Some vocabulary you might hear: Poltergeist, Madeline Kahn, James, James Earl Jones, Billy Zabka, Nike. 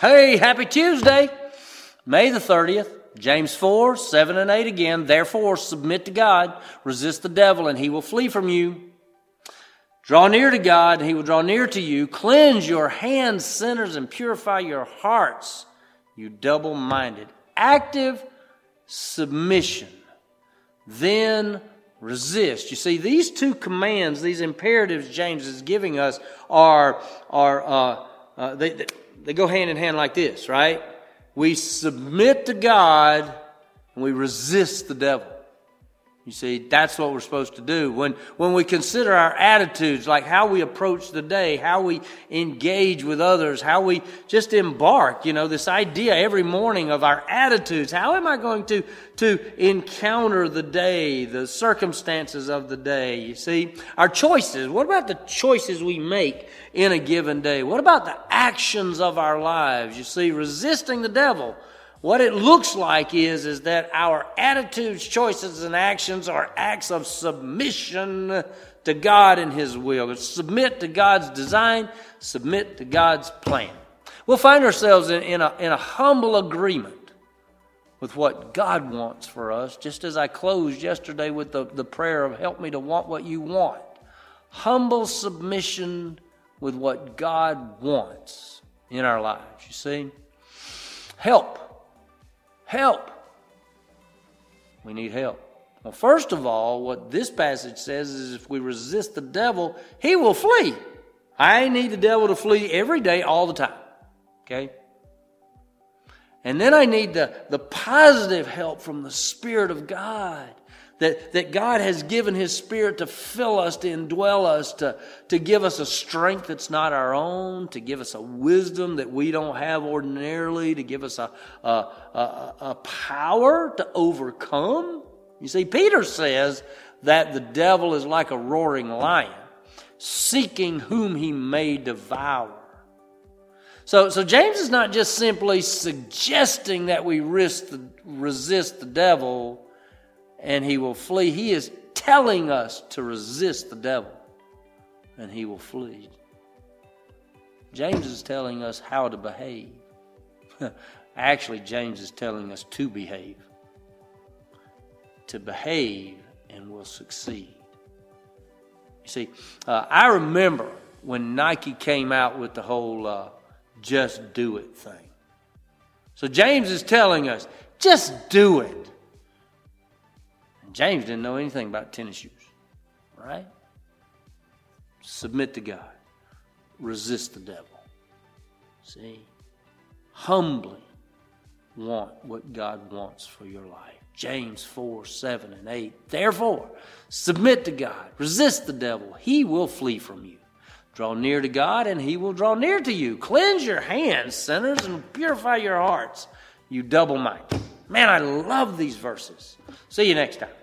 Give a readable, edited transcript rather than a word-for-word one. Hey, happy Tuesday. May the 30th, James 4, 7 and 8 again. Therefore, submit to God, resist the devil, and he will flee from you. Draw near to God, and he will draw near to you. Cleanse your hands, sinners, and purify your hearts, you double-minded. Active submission. Then resist. You see, these two commands, these imperatives James is giving us they go hand in hand like this, right? We submit to God and we resist the devil. You see, that's what we're supposed to do. When we consider our attitudes, like how we approach the day, how we engage with others, how we just embark, this idea every morning of our attitudes. How am I going to encounter the day, the circumstances of the day? You see, our choices. What about the choices we make in a given day? What about the actions of our lives? You see, resisting the devil. What it looks like is that our attitudes, choices, and actions are acts of submission to God and His will. Submit to God's design, submit to God's plan. We'll find ourselves in a humble agreement with what God wants for us, just as I closed yesterday with the prayer of help me to want what you want. Humble submission with what God wants in our lives, you see. Help. We need help. Well, first of all, what this passage says is if we resist the devil, he will flee. I need the devil to flee every day, all the time. Okay? And then I need the positive help from the Spirit of God. That God has given His Spirit to fill us, to indwell us, to give us a strength that's not our own, to give us a wisdom that we don't have ordinarily, to give us a power to overcome. You see, Peter says that the devil is like a roaring lion, seeking whom he may devour. So James is not just simply suggesting that we resist the devil and he will flee. He is telling us to resist the devil, and he will flee. James is telling us how to behave. Actually, James is telling us to behave. To behave and we'll succeed. You see, I remember when Nike came out with the whole just do it thing. So James is telling us, just do it. James didn't know anything about tennis shoes, right? Submit to God. Resist the devil. See? Humbly want what God wants for your life. James 4, 7, and 8. Therefore, submit to God. Resist the devil. He will flee from you. Draw near to God, and He will draw near to you. Cleanse your hands, sinners, and purify your hearts, you double-minded. Man, I love these verses. See you next time.